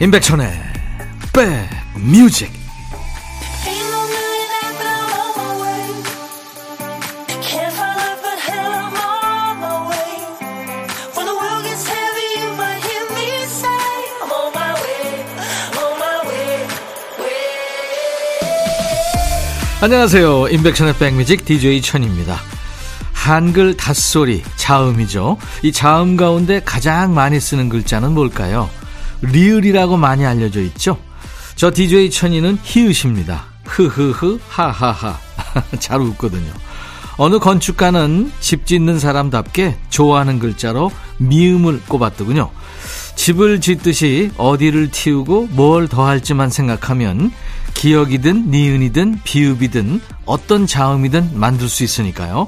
임백천의 백뮤직. 안녕하세요, 임백천의 백뮤직 DJ 천입니다. 한글 닷소리, 자음이죠. 이 자음 가운데 가장 많이 쓰는 글자는 뭘까요? 리을이라고 많이 알려져 있죠. 저 DJ 천이는 히읗입니다. 흐흐흐 하하하 잘 웃거든요. 어느 건축가는 집 짓는 사람답게 좋아하는 글자로 미음을 꼽았더군요. 집을 짓듯이 어디를 틔우고 뭘 더할지만 생각하면 기역이든 니은이든 비읍이든 어떤 자음이든 만들 수 있으니까요.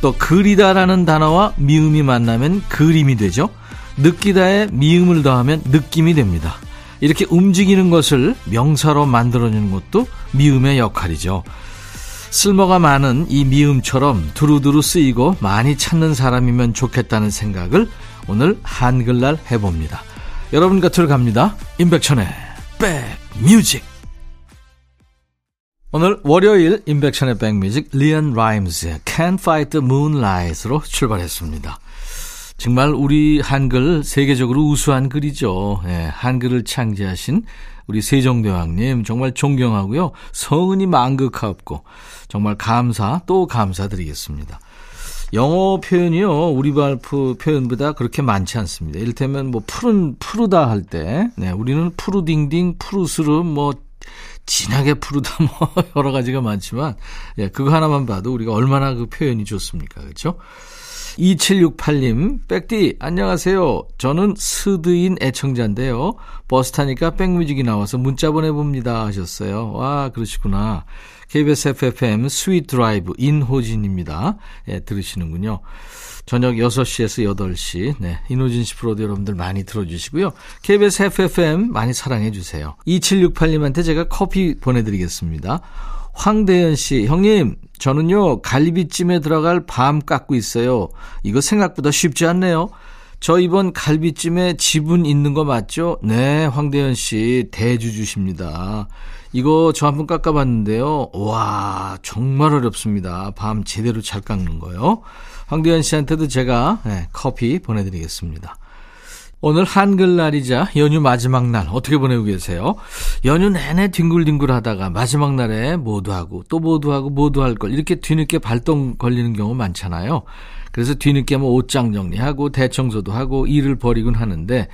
또 그리다라는 단어와 미음이 만나면 그림이 되죠. 느끼다에 미음을 더하면 느낌이 됩니다. 이렇게 움직이는 것을 명사로 만들어주는 것도 미음의 역할이죠. 쓸모가 많은 이 미음처럼 두루두루 쓰이고 많이 찾는 사람이면 좋겠다는 생각을 오늘 한글날 해봅니다. 여러분 곁으로 갑니다. 임백천의 백뮤직. 오늘 월요일 임백천의 백뮤직, 리언 라임스의 Can't Fight the Moonlight으로 출발했습니다. 정말 우리 한글 세계적으로 우수한 글이죠. 예, 한글을 창제하신 우리 세종대왕님 정말 존경하고요. 성은이 만극하옵고 정말 감사 또 감사드리겠습니다. 영어 표현이요, 우리 발표 표현보다 그렇게 많지 않습니다. 이를테면 뭐 푸른 푸르다 할 때 네, 우리는 푸르딩딩 푸르스름 뭐 진하게 푸르다 뭐 여러 가지가 많지만 예, 그거 하나만 봐도 우리가 얼마나 그 표현이 좋습니까, 그렇죠? 2768님, 백디 안녕하세요. 저는 스드인 애청자인데요, 버스 타니까 백뮤직이 나와서 문자 보내봅니다 하셨어요. 와, 그러시구나. KBS FFM 스윗 드라이브 인호진입니다. 예, 들으시는군요. 저녁 6시에서 8시. 네, 인호진 씨 프로도 여러분들 많이 들어주시고요. KBS FFM 많이 사랑해 주세요. 2768님한테 제가 커피 보내드리겠습니다. 황대현 씨, 형님, 저는요, 갈비찜에 들어갈 밤 깎고 있어요. 이거 생각보다 쉽지 않네요. 저 이번 갈비찜에 지분 있는 거 맞죠? 네, 황대현 씨, 대주주십니다. 이거 저 한번 깎아봤는데요. 와, 정말 어렵습니다. 밤 제대로 잘 깎는 거요. 황대현 씨한테도 제가 네, 커피 보내드리겠습니다. 오늘 한글날이자 연휴 마지막 날 어떻게 보내고 계세요? 연휴 내내 뒹굴뒹굴 하다가 마지막 날에 뭐도하고 또 뭐도하고 뭐도할 걸 이렇게 뒤늦게 발동 걸리는 경우 많잖아요. 그래서 뒤늦게 뭐 옷장 정리하고 대청소도 하고 일을 벌이곤 하는데,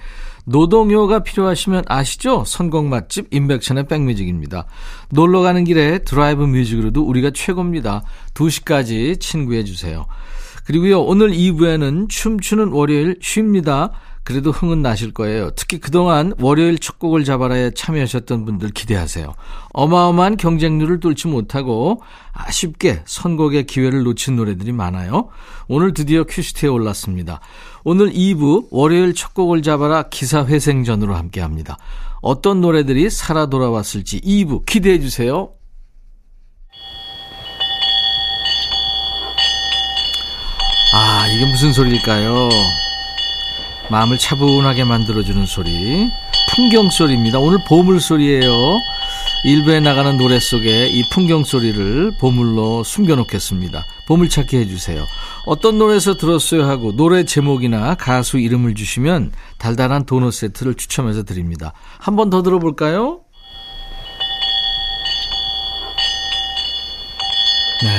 노동요가 필요하시면 아시죠? 선곡 맛집 임백천의 백뮤직입니다. 놀러가는 길에 드라이브 뮤직으로도 우리가 최고입니다. 2시까지 친구해 주세요. 그리고요, 오늘 2부에는 춤추는 월요일 쉽니다. 그래도 흥은 나실 거예요. 특히 그동안 월요일 첫 곡을 잡아라에 참여하셨던 분들 기대하세요. 어마어마한 경쟁률을 뚫지 못하고 아쉽게 선곡의 기회를 놓친 노래들이 많아요. 오늘 드디어 큐시트에 올랐습니다. 오늘 2부 월요일 첫 곡을 잡아라 기사회생전으로 함께합니다. 어떤 노래들이 살아 돌아왔을지 2부 기대해 주세요. 아, 이게 무슨 소리일까요? 마음을 차분하게 만들어주는 소리, 풍경소리입니다. 오늘 보물소리예요. 일부에 나가는 노래 속에 이 풍경소리를 보물로 숨겨놓겠습니다. 보물찾기 해주세요. 어떤 노래에서 들었어요 하고 노래 제목이나 가수 이름을 주시면 달달한 도넛 세트를 추첨해서 드립니다. 한 번 더 들어볼까요? 네,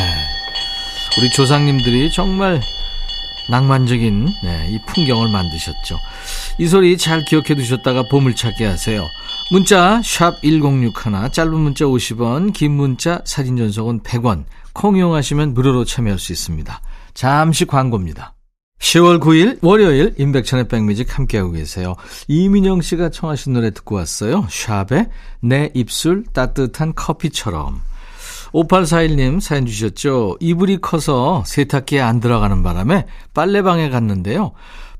우리 조상님들이 정말 낭만적인 네, 이 풍경을 만드셨죠. 이 소리 잘 기억해 두셨다가 보물찾기 하세요. 문자 샵 1061, 짧은 문자 50원, 긴 문자 사진 전송은 100원, 콩 이용하시면 무료로 참여할 수 있습니다. 잠시 광고입니다. 10월 9일 월요일 임백천의 백뮤직 함께하고 계세요. 이민영 씨가 청하신 노래 듣고 왔어요. 샵의 내 입술 따뜻한 커피처럼. 5841님 사연 주셨죠. 이불이 커서 세탁기에 안 들어가는 바람에 빨래방에 갔는데요,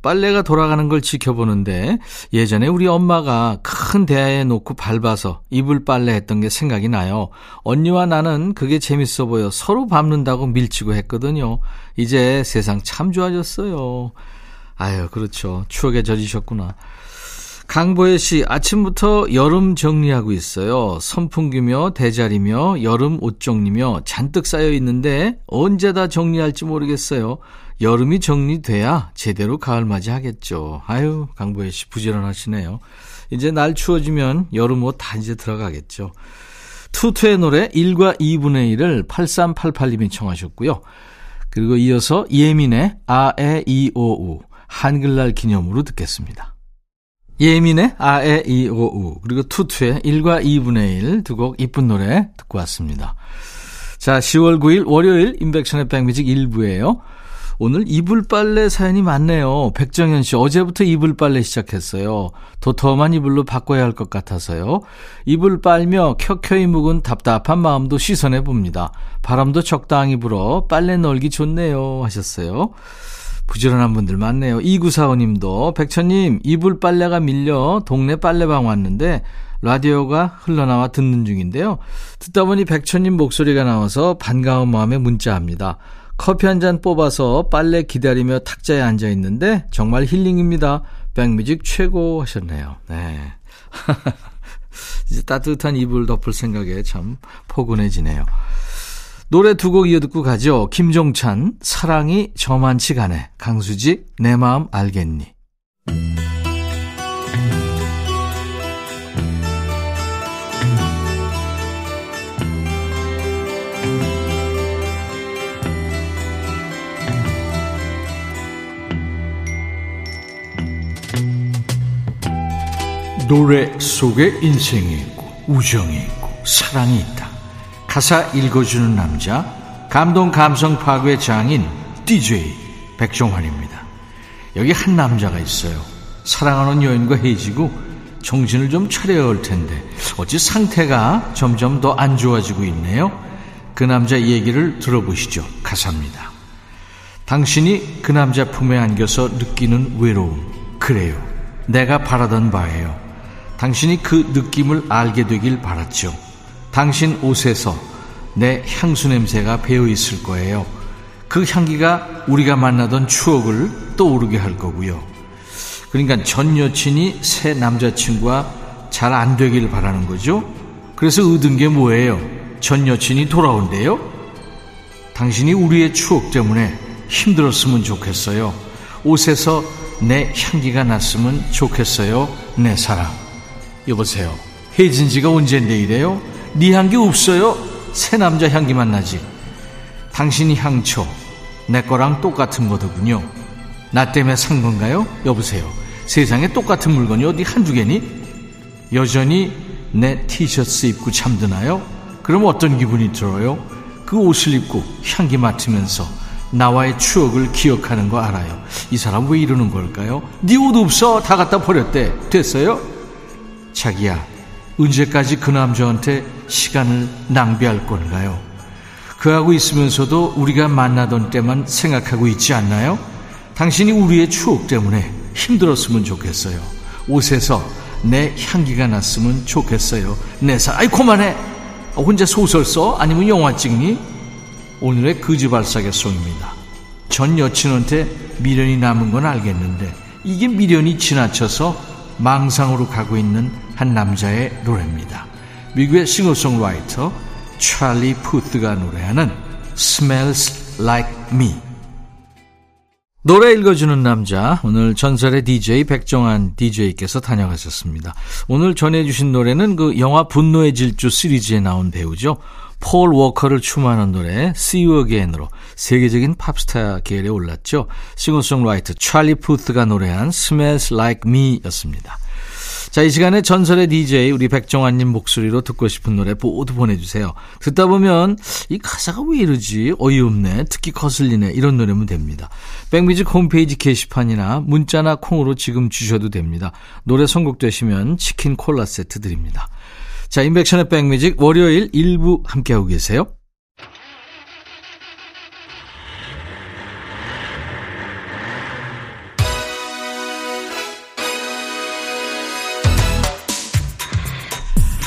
빨래가 돌아가는 걸 지켜보는데 예전에 우리 엄마가 큰 대야에 놓고 밟아서 이불 빨래했던 게 생각이 나요. 언니와 나는 그게 재밌어 보여 서로 밟는다고 밀치고 했거든요. 이제 세상 참 좋아졌어요. 아유, 그렇죠. 추억에 젖으셨구나. 강보혜 씨, 아침부터 여름 정리하고 있어요. 선풍기며 대자리며 여름 옷정리며 잔뜩 쌓여 있는데 언제 다 정리할지 모르겠어요. 여름이 정리돼야 제대로 가을 맞이하겠죠. 아유, 강보혜 씨 부지런하시네요. 이제 날 추워지면 여름 옷 다 이제 들어가겠죠. 투투의 노래 1과 2분의 1을 8388님이 청하셨고요. 그리고 이어서 예민의 아에이오우 한글날 기념으로 듣겠습니다. 예민의 아에이오우 그리고 투투의 1과 2분의 1 두 곡 이쁜 노래 듣고 왔습니다. 자, 10월 9일 월요일 인백션의 백뮤직 1부예요. 오늘 이불 빨래 사연이 많네요. 백정현 씨, 어제부터 이불 빨래 시작했어요. 도톰한 이불로 바꿔야 할 것 같아서요. 이불 빨며 켜켜이 묵은 답답한 마음도 씻어내봅니다. 바람도 적당히 불어 빨래 널기 좋네요 하셨어요. 부지런한 분들 많네요. 2945님도 백천님, 이불 빨래가 밀려 동네 빨래방 왔는데 라디오가 흘러나와 듣는 중인데요. 듣다 보니 백천님 목소리가 나와서 반가운 마음에 문자합니다. 커피 한 잔 뽑아서 빨래 기다리며 탁자에 앉아있는데 정말 힐링입니다. 백뮤직 최고 하셨네요. 네. 이제 따뜻한 이불 덮을 생각에 참 포근해지네요. 노래 두 곡 이어 듣고 가죠. 김종찬, 사랑이 저만치 가네. 강수지, 내 마음 알겠니. 노래 속에 인생이 있고 우정이 있고 사랑이 있다. 가사 읽어주는 남자, 감동 감성 파괴 장인 DJ 백종환입니다. 여기 한 남자가 있어요. 사랑하는 여인과 헤어지고 정신을 좀 차려야 할 텐데 어찌 상태가 점점 더 안 좋아지고 있네요. 그 남자 얘기를 들어보시죠. 가사입니다. 당신이 그 남자 품에 안겨서 느끼는 외로움, 그래요, 내가 바라던 바예요. 당신이 그 느낌을 알게 되길 바랐죠. 당신 옷에서 내 향수 냄새가 배어있을 거예요. 그 향기가 우리가 만나던 추억을 떠오르게 할 거고요. 그러니까 전 여친이 새 남자친구와 잘 안 되길 바라는 거죠. 그래서 얻은 게 뭐예요? 전 여친이 돌아온대요? 당신이 우리의 추억 때문에 힘들었으면 좋겠어요. 옷에서 내 향기가 났으면 좋겠어요. 내 사랑. 여보세요, 헤어진 지가 언젠데 이래요? 네 향기 없어요? 새 남자 향기만 나지. 당신이 향초, 내 거랑 똑같은 거더군요. 나 때문에 산 건가요? 여보세요, 세상에 똑같은 물건이 어디 한두 개니? 여전히 내 티셔츠 입고 잠드나요? 그럼 어떤 기분이 들어요? 그 옷을 입고 향기 맡으면서 나와의 추억을 기억하는 거 알아요. 이 사람 왜 이러는 걸까요? 네 옷 없어, 다 갖다 버렸대. 됐어요? 자기야, 언제까지 그 남자한테 시간을 낭비할 건가요? 그하고 있으면서도 우리가 만나던 때만 생각하고 있지 않나요? 당신이 우리의 추억 때문에 힘들었으면 좋겠어요. 옷에서 내 향기가 났으면 좋겠어요. 내 사랑. 아이, 그만해. 혼자 소설 써? 아니면 영화 찍니? 오늘의 그지발사계 송입니다. 전 여친한테 미련이 남은 건 알겠는데 이게 미련이 지나쳐서 망상으로 가고 있는 한 남자의 노래입니다. 미국의 싱어송라이터 찰리 푸트가 노래하는 Smells Like Me. 노래 읽어주는 남자, 오늘 전설의 DJ 백종환 DJ께서 다녀가셨습니다. 오늘 전해주신 노래는 그 영화 분노의 질주 시리즈에 나온 배우죠. 폴 워커를 춤하는 노래 See You Again으로 세계적인 팝스타 계열에 올랐죠. 싱어송라이터 찰리 푸스가 노래한 Smells Like Me 였습니다. 자, 이 시간에 전설의 DJ 우리 백종환님 목소리로 듣고 싶은 노래 모두 보내주세요. 듣다 보면 이 가사가 왜 이러지, 어이없네, 특히 거슬리네, 이런 노래면 됩니다. 백뮤직 홈페이지 게시판이나 문자나 콩으로 지금 주셔도 됩니다. 노래 선곡되시면 치킨 콜라 세트 드립니다. 자, 인백션의 백뮤직 월요일 1부 함께하고 계세요.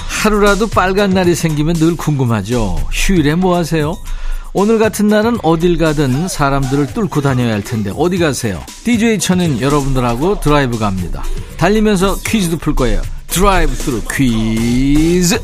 하루라도 빨간 날이 생기면 늘 궁금하죠. 휴일에 뭐 하세요? 오늘 같은 날은 어딜 가든 사람들을 뚫고 다녀야 할 텐데 어디 가세요? DJ 천인 여러분들하고 드라이브 갑니다. 달리면서 퀴즈도 풀 거예요. 드라이브 스루 퀴즈.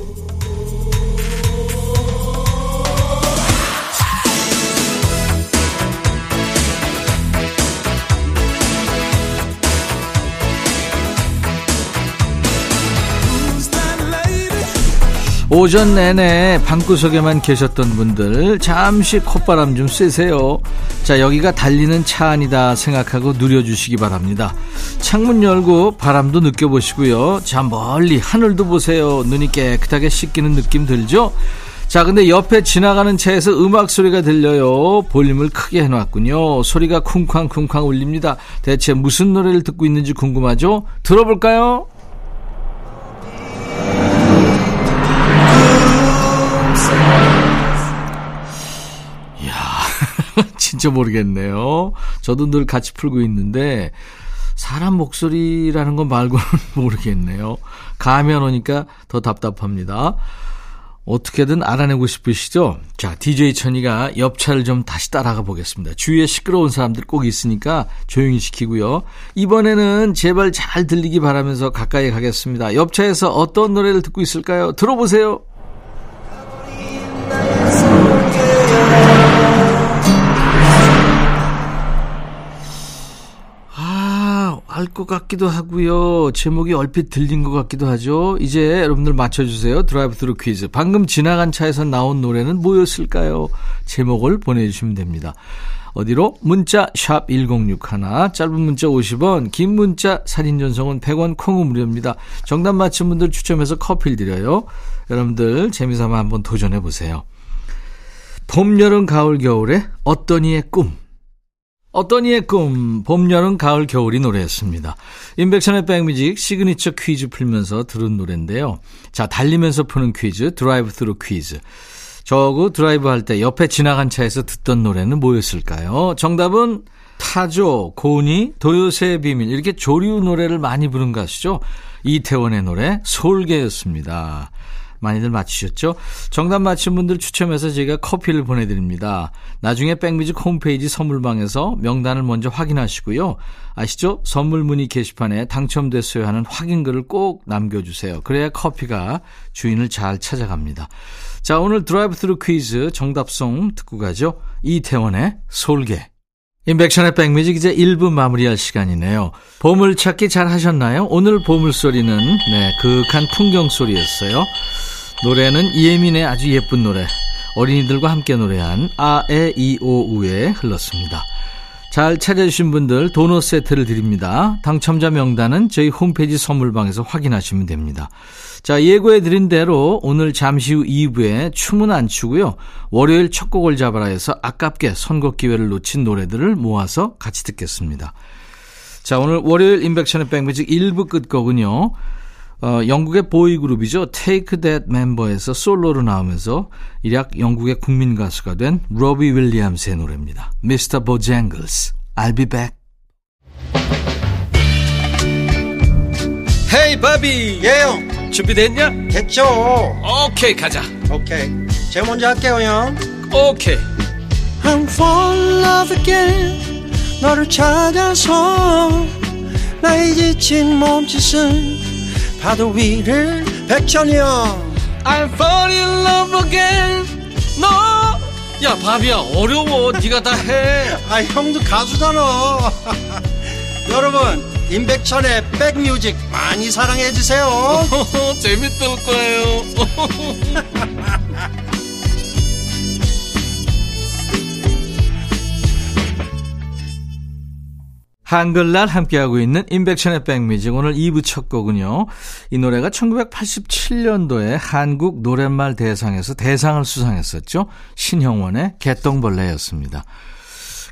오전 내내 방구석에만 계셨던 분들 잠시 콧바람 좀 쐬세요. 자, 여기가 달리는 차 안이다 생각하고 누려주시기 바랍니다. 창문 열고 바람도 느껴보시고요. 자, 멀리 하늘도 보세요. 눈이 깨끗하게 씻기는 느낌 들죠? 자, 근데 옆에 지나가는 차에서 음악 소리가 들려요. 볼륨을 크게 해놨군요. 소리가 쿵쾅쿵쾅 울립니다. 대체 무슨 노래를 듣고 있는지 궁금하죠? 들어볼까요? 진짜 모르겠네요. 저도 늘 같이 풀고 있는데 사람 목소리라는 건 말고는 모르겠네요. 가면 오니까 더 답답합니다. 어떻게든 알아내고 싶으시죠? 자, DJ 천이가 옆차를 좀 다시 따라가 보겠습니다. 주위에 시끄러운 사람들 꼭 있으니까 조용히 시키고요. 이번에는 제발 잘 들리기 바라면서 가까이 가겠습니다. 옆차에서 어떤 노래를 듣고 있을까요? 들어보세요. 알 것 같기도 하고요. 제목이 얼핏 들린 것 같기도 하죠. 이제 여러분들 맞춰주세요. 드라이브 스루 퀴즈. 방금 지나간 차에서 나온 노래는 뭐였을까요? 제목을 보내주시면 됩니다. 어디로? 문자 샵 1061, 짧은 문자 50원, 긴 문자 사진 전송은 100원, 콩은 무료입니다. 정답 맞힌 분들 추첨해서 커피를 드려요. 여러분들 재미삼아 한번 도전해보세요. 봄, 여름, 가을, 겨울에 어떤 이의 꿈. 어떤 이의 꿈, 봄, 여름, 가을, 겨울이 노래했습니다. 인백션의 백뮤직 시그니처 퀴즈 풀면서 들은 노래인데요. 자, 달리면서 푸는 퀴즈, 드라이브 스루 퀴즈. 저거 드라이브 할 때 옆에 지나간 차에서 듣던 노래는 뭐였을까요? 정답은 타조, 고니, 도요새의 비밀, 이렇게 조류 노래를 많이 부른 가수죠. 이태원의 노래 솔개였습니다. 많이들 맞히셨죠? 정답 맞힌 분들 추첨해서 제가 커피를 보내드립니다. 나중에 백뮤직 홈페이지 선물방에서 명단을 먼저 확인하시고요. 아시죠? 선물 문의 게시판에 당첨됐어요 하는 확인글을 꼭 남겨주세요. 그래야 커피가 주인을 잘 찾아갑니다. 자, 오늘 드라이브 스루 퀴즈 정답송 듣고 가죠. 이태원의 솔개. 인백션의 백뮤직 이제 1부 마무리할 시간이네요. 보물찾기 잘 하셨나요? 오늘 보물소리는 그윽한 풍경소리였어요. 노래는 이예민의 아주 예쁜 노래, 어린이들과 함께 노래한 아에 이오우에 흘렀습니다. 잘 찾아주신 분들 도넛 세트를 드립니다. 당첨자 명단은 저희 홈페이지 선물방에서 확인하시면 됩니다. 자, 예고해드린 대로 오늘 잠시 후 2부에 춤은 안 추고요. 월요일 첫 곡을 잡아라 해서 아깝게 선곡 기회를 놓친 노래들을 모아서 같이 듣겠습니다. 자, 오늘 월요일 인백션의 백뮤직 1부 끝곡은요. 영국의 보이그룹이죠. Take That 멤버에서 솔로로 나오면서 일약 영국의 국민 가수가 된 로비 윌리엄스의 노래입니다. Mr. Bojangles, I'll be back. Hey, 바비. 예영. 준비됐냐? 됐죠. 오케이, 가자. 오케이. 제가 먼저 할게요, 형. 오케이. I'm falling in love again. 너를 찾아서 나의 지친 몸짓은 파도 위를 백천이야. I'm falling in love again. No. 야, 바비야, 어려워. 네가 다 해. 아, 형도 가수잖아. 여러분, 임백천의 백뮤직 많이 사랑해 주세요. 재밌을 거예요. 한글날 함께하고 있는 인백션의 백뮤직 오늘 2부 첫 곡은요. 이 노래가 1987년도에 한국 노랫말 대상에서 대상을 수상했었죠. 신형원의 개똥벌레였습니다.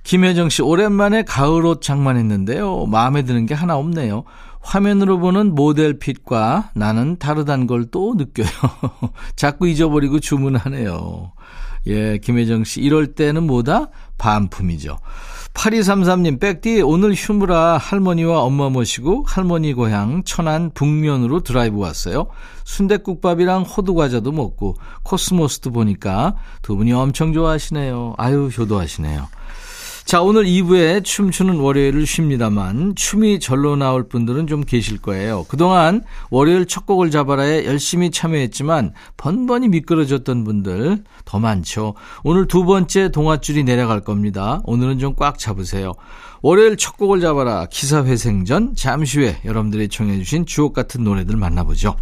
김혜정 씨, 오랜만에 가을옷 장만했는데요. 마음에 드는 게 하나 없네요. 화면으로 보는 모델핏과 나는 다르단 걸 또 느껴요. 자꾸 잊어버리고 주문하네요. 예, 김혜정 씨, 이럴 때는 뭐다? 반품이죠. 8233님, 백디 오늘 휴무라 할머니와 엄마 모시고 할머니 고향 천안 북면으로 드라이브 왔어요. 순댓국밥이랑 호두과자도 먹고 코스모스도 보니까 두 분이 엄청 좋아하시네요. 아유, 효도하시네요. 자, 오늘 2부에 춤추는 월요일을 쉽니다만 춤이 절로 나올 분들은 좀 계실 거예요. 그동안 월요일 첫 곡을 잡아라에 열심히 참여했지만 번번이 미끄러졌던 분들 더 많죠. 오늘 두 번째 동아줄이 내려갈 겁니다. 오늘은 좀 꽉 잡으세요. 월요일 첫 곡을 잡아라 기사회생전, 잠시 후에 여러분들이 청해 주신 주옥같은 노래들 만나보죠.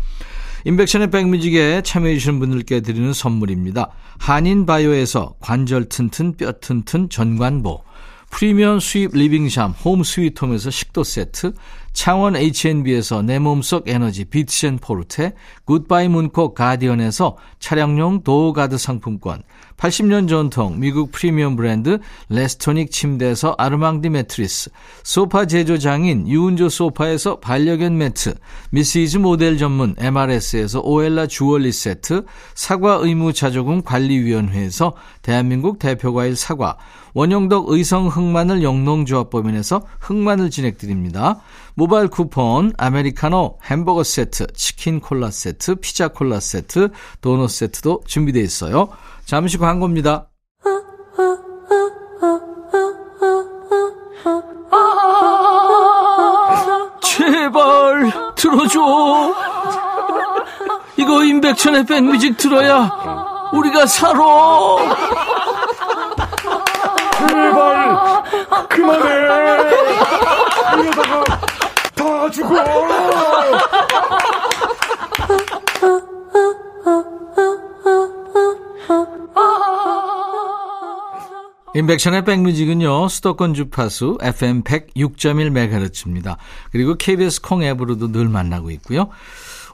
인백션의 백뮤직에 참여해 주시는 분들께 드리는 선물입니다. 한인바이오에서 관절 튼튼 뼈 튼튼 전관보, 프리미엄 수입 리빙샴 홈 스위트홈에서 식도 세트, 창원 H&B에서 내 몸속 에너지 비트젠포르테, 굿바이 문콕 가디언에서 차량용 도어가드 상품권, 80년 전통 미국 프리미엄 브랜드 레스토닉 침대에서 아르망디 매트리스, 소파 제조장인 유은조 소파에서 반려견 매트, 미시즈 모델 전문 MRS에서 오엘라 주얼리 세트, 사과 의무자조금 관리위원회에서 대한민국 대표과일 사과, 원영덕 의성 흑마늘 영농조합법인에서 흑마늘 진행드립니다. 모바일 쿠폰, 아메리카노, 햄버거 세트, 치킨 콜라 세트, 피자 콜라 세트, 도넛 세트도 준비되어 있어요. 잠시 광고입니다. 제발 들어줘. 이거 임백천의 백뮤직 들어야 우리가 살아. 제발 그만해. 이러다가 다 죽어. 인백션의 백뮤직은요, 수도권 주파수 FM 106.1MHz입니다. 그리고 KBS 콩 앱으로도 늘 만나고 있고요.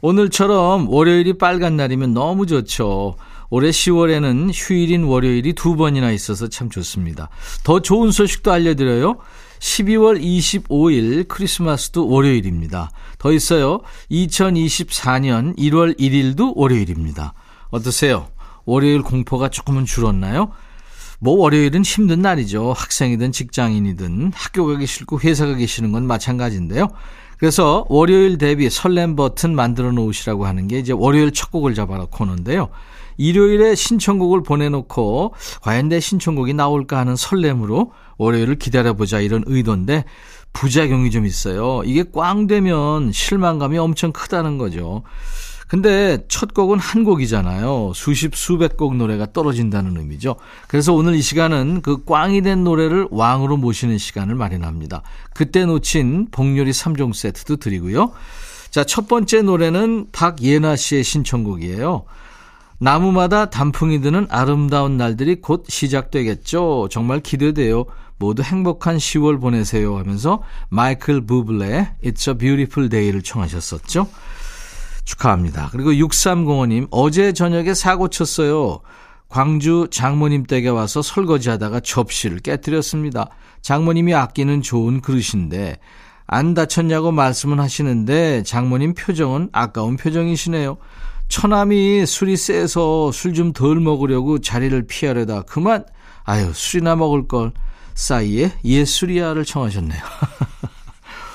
오늘처럼 월요일이 빨간 날이면 너무 좋죠. 올해 10월에는 휴일인 월요일이 두 번이나 있어서 참 좋습니다. 더 좋은 소식도 알려드려요. 12월 25일 크리스마스도 월요일입니다. 더 있어요. 2024년 1월 1일도 월요일입니다. 어떠세요? 월요일 공포가 조금은 줄었나요? 뭐 월요일은 힘든 날이죠. 학생이든 직장인이든 학교 가기 싫고 회사 가기 싫은 건 마찬가지인데요. 그래서 월요일 대비 설렘 버튼 만들어 놓으시라고 하는 게 이제 월요일 첫 곡을 잡아라 코너인데요. 일요일에 신청곡을 보내놓고 과연 내 신청곡이 나올까 하는 설렘으로 월요일을 기다려보자 이런 의도인데 부작용이 좀 있어요. 이게 꽝 되면 실망감이 엄청 크다는 거죠. 근데 첫 곡은 한 곡이잖아요. 수십 수백 곡 노래가 떨어진다는 의미죠. 그래서 오늘 이 시간은 그 꽝이 된 노래를 왕으로 모시는 시간을 마련합니다. 그때 놓친 복요리 3종 세트도 드리고요. 자, 첫 번째 노래는 박예나 씨의 신청곡이에요. 나무마다 단풍이 드는 아름다운 날들이 곧 시작되겠죠. 정말 기대돼요. 모두 행복한 10월 보내세요 하면서 마이클 부블레의 It's a Beautiful Day를 청하셨었죠. 축하합니다. 그리고 6305님, 어제 저녁에 사고 쳤어요. 광주 장모님 댁에 와서 설거지하다가 접시를 깨뜨렸습니다. 장모님이 아끼는 좋은 그릇인데 안 다쳤냐고 말씀은 하시는데 장모님 표정은 아까운 표정이시네요. 처남이 술이 세서 술 좀 덜 먹으려고 자리를 피하려다 그만, 아유 술이나 먹을 걸, 싸이의 예술이야를 청하셨네요.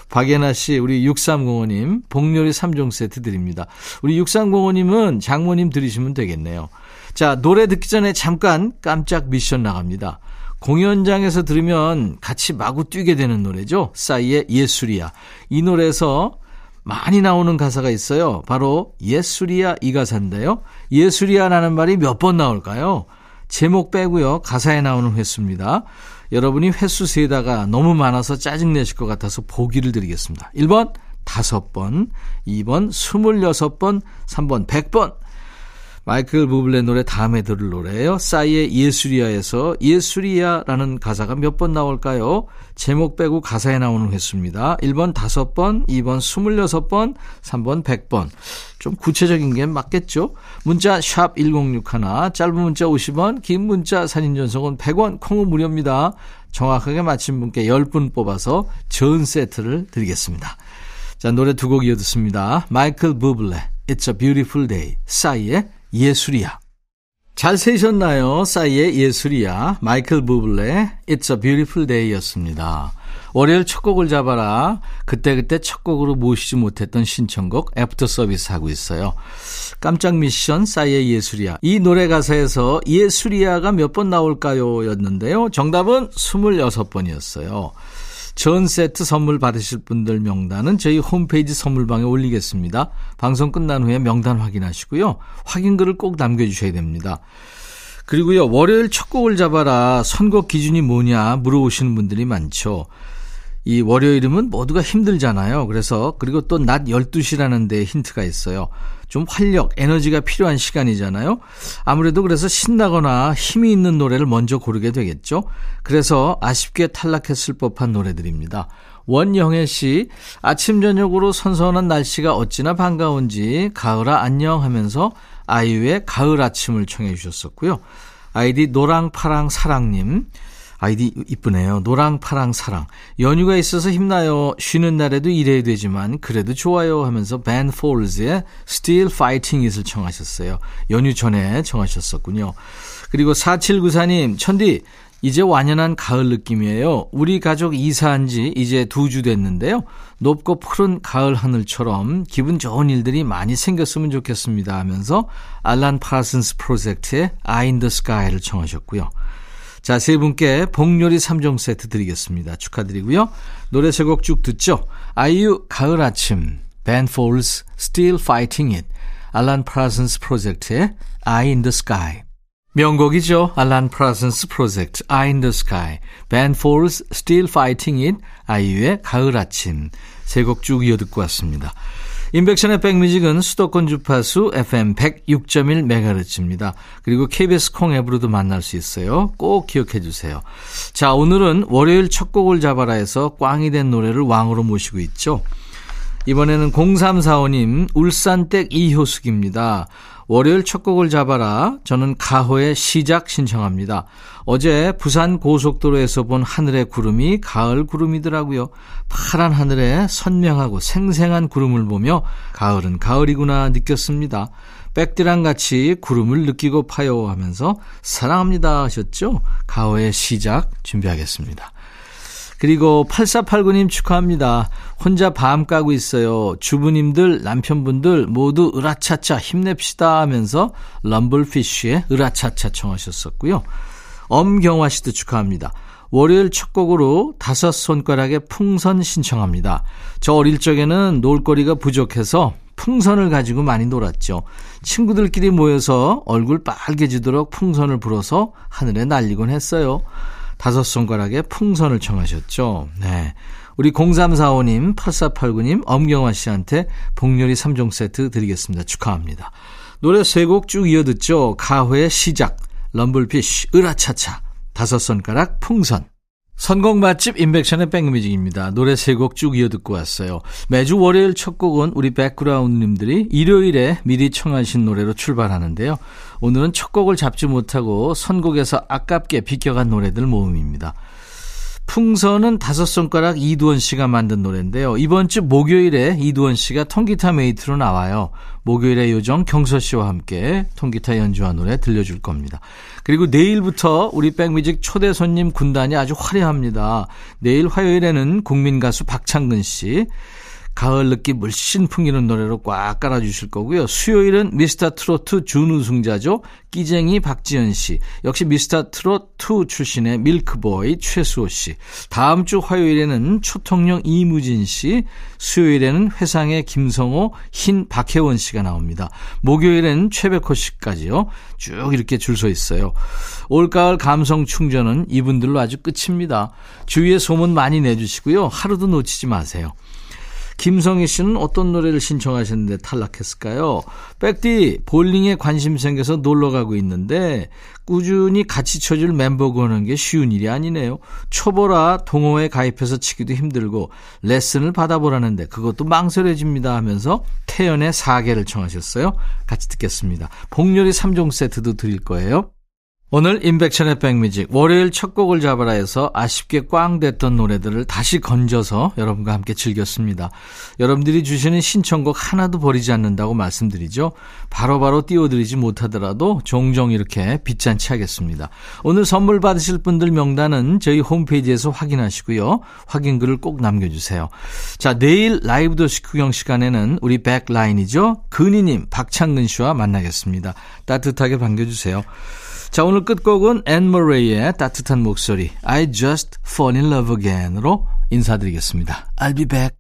박예나 씨, 우리 6305님 복요리 3종 세트 드립니다. 우리 6305님은 장모님 드리시면 되겠네요. 자, 노래 듣기 전에 잠깐 깜짝 미션 나갑니다. 공연장에서 들으면 같이 마구 뛰게 되는 노래죠. 싸이의 예술이야. 이 노래에서 많이 나오는 가사가 있어요. 바로 예술이야 이 가사인데요. 예술이야라는 말이 몇 번 나올까요? 제목 빼고요. 가사에 나오는 횟수입니다. 여러분이 횟수 세다가 너무 많아서 짜증내실 것 같아서 보기를 드리겠습니다. 1번 5번, 2번 26번, 3번 100번. 마이클 부블레 노래 다음에 들을 노래예요. 싸이의 예술이야에서 예술이야라는 가사가 몇 번 나올까요? 제목 빼고 가사에 나오는 횟수입니다. 1번 5번, 2번 26번, 3번 100번. 좀 구체적인 게 맞겠죠? 문자 샵 1061, 짧은 문자 50원, 긴 문자 사진 전송은 100원, 콩은 무료입니다. 정확하게 맞힌 분께 10분 뽑아서 전 세트를 드리겠습니다. 자, 노래 두 곡 이어 듣습니다. 마이클 부블레 It's a Beautiful Day, 싸이의 예술이야. 잘 세셨나요? 싸이의 예술이야, 마이클 부블레 It's a Beautiful Day였습니다. 월요일 첫 곡을 잡아라. 그때그때 첫 곡으로 모시지 못했던 신청곡 애프터 서비스 하고 있어요. 깜짝 미션 싸이의 예술이야. 이 노래 가사에서 예술이야가 몇 번 나올까요? 였는데요. 정답은 26번이었어요. 전 세트 선물 받으실 분들 명단은 저희 홈페이지 선물방에 올리겠습니다. 방송 끝난 후에 명단 확인하시고요. 확인글을 꼭 남겨주셔야 됩니다. 그리고요. 월요일 첫 곡을 잡아라. 선곡 기준이 뭐냐 물어보시는 분들이 많죠. 이 월요일이면 모두가 힘들잖아요. 그리고 또 낮 12시라는 데 힌트가 있어요. 좀 활력, 에너지가 필요한 시간이잖아요. 아무래도 그래서 신나거나 힘이 있는 노래를 먼저 고르게 되겠죠. 그래서 아쉽게 탈락했을 법한 노래들입니다. 원영애 씨, 아침 저녁으로 선선한 날씨가 어찌나 반가운지 가을아 안녕 하면서 아이유의 가을 아침을 청해 주셨었고요. 아이디 노랑파랑사랑님, 아이디 이쁘네요. 노랑파랑사랑, 연휴가 있어서 힘나요. 쉬는 날에도 일해야 되지만 그래도 좋아요 하면서 밴 폴즈의 Still Fighting It을 청하셨어요. 연휴 전에 청하셨었군요. 그리고 4794님, 천디 이제 완연한 가을 느낌이에요. 우리 가족 이사한 지 이제 2주 됐는데요. 높고 푸른 가을 하늘처럼 기분 좋은 일들이 많이 생겼으면 좋겠습니다 하면서 알란 파슨스 프로젝트의 Eye in the Sky를 청하셨고요. 자, 세 분께 복요리 3종 세트 드리겠습니다. 축하드리고요. 노래 세 곡 쭉 듣죠. 아이유 가을 아침, 밴 폴즈 Still Fighting It, 알란 파슨스 프로젝트의 Eye in the Sky. 명곡이죠. 알란 파슨스 프로젝트, Eye in the Sky, 밴 폴즈 Still Fighting It, 아이유의 가을 아침, 세 곡 쭉 이어듣고 왔습니다. 인백션의 백뮤직은 수도권 주파수 FM 106.1MHz입니다. 그리고 KBS 콩 앱으로도 만날 수 있어요. 꼭 기억해 주세요. 자, 오늘은 월요일 첫 곡을 잡아라 해서 꽝이 된 노래를 왕으로 모시고 있죠. 이번에는 0345님, 울산댁 이효숙입니다. 월요일 첫 곡을 잡아라. 저는 가호의 시작 신청합니다. 어제 부산 고속도로에서 본 하늘의 구름이 가을 구름이더라고요. 파란 하늘에 선명하고 생생한 구름을 보며 가을은 가을이구나 느꼈습니다. 백디랑 같이 구름을 느끼고 파요 하면서 사랑합니다 하셨죠. 가호의 시작 준비하겠습니다. 그리고 8489님 축하합니다. 혼자 밤 까고 있어요. 주부님들, 남편분들 모두 으라차차 힘냅시다 하면서 럼블피쉬의 으라차차 청하셨었고요. 엄경화 씨도 축하합니다. 월요일 첫 곡으로 다섯 손가락의 풍선 신청합니다. 저 어릴 적에는 놀거리가 부족해서 풍선을 가지고 많이 놀았죠. 친구들끼리 모여서 얼굴 빨개지도록 풍선을 불어서 하늘에 날리곤 했어요. 다섯 손가락에 풍선을 청하셨죠. 네, 우리 0345님, 8489님, 엄경화 씨한테 복요리 3종 세트 드리겠습니다. 축하합니다. 노래 세 곡 쭉 이어듣죠. 가호의 시작, 럼블피쉬, 으라차차, 다섯 손가락 풍선. 선곡 맛집 인백션의 백뮤직입니다. 노래 세 곡 쭉 이어듣고 왔어요. 매주 월요일 첫 곡은 우리 백그라운드님들이 일요일에 미리 청하신 노래로 출발하는데요. 오늘은 첫 곡을 잡지 못하고 선곡에서 아깝게 비껴간 노래들 모음입니다. 풍선은 다섯 손가락 이두원 씨가 만든 노래인데요. 이번 주 목요일에 이두원 씨가 통기타 메이트로 나와요. 목요일의 요정 경서 씨와 함께 통기타 연주와 노래 들려줄 겁니다. 그리고 내일부터 우리 백뮤직 초대 손님 군단이 아주 화려합니다. 내일 화요일에는 국민 가수 박창근 씨, 가을 느낌 물씬 풍기는 노래로 꽉 깔아주실 거고요. 수요일은 미스터 트롯 2 준우승자죠. 끼쟁이 박지연 씨, 역시 미스터 트롯 2 출신의 밀크보이 최수호 씨. 다음 주 화요일에는 초통령 이무진 씨, 수요일에는 회상의 김성호, 흰 박혜원 씨가 나옵니다. 목요일에는 최백호 씨까지요. 쭉 이렇게 줄 서 있어요. 올가을 감성 충전은 이분들로 아주 끝입니다. 주위에 소문 많이 내주시고요. 하루도 놓치지 마세요. 김성희 씨는 어떤 노래를 신청하셨는데 탈락했을까요? 백디, 볼링에 관심 생겨서 놀러가고 있는데 꾸준히 같이 쳐줄 멤버 구하는 게 쉬운 일이 아니네요. 초보라 동호회에 가입해서 치기도 힘들고 레슨을 받아보라는데 그것도 망설여집니다 하면서 태연의 4개를 청하셨어요. 같이 듣겠습니다. 복요리 3종 세트도 드릴 거예요. 오늘 임백천의 백뮤직 월요일 첫 곡을 잡아라 해서 아쉽게 꽝 됐던 노래들을 다시 건져서 여러분과 함께 즐겼습니다. 여러분들이 주시는 신청곡 하나도 버리지 않는다고 말씀드리죠. 바로바로 띄워드리지 못하더라도 종종 이렇게 빗잔치 하겠습니다. 오늘 선물 받으실 분들 명단은 저희 홈페이지에서 확인하시고요. 확인글을 꼭 남겨주세요. 자, 내일 라이브 도시 구경 시간에는 우리 백라인이죠. 근희님, 박창근 씨와 만나겠습니다. 따뜻하게 반겨주세요. 자, 오늘 끝곡은 앤 머레이의 따뜻한 목소리 I Just Fall in Love Again으로 인사드리겠습니다. I'll be back.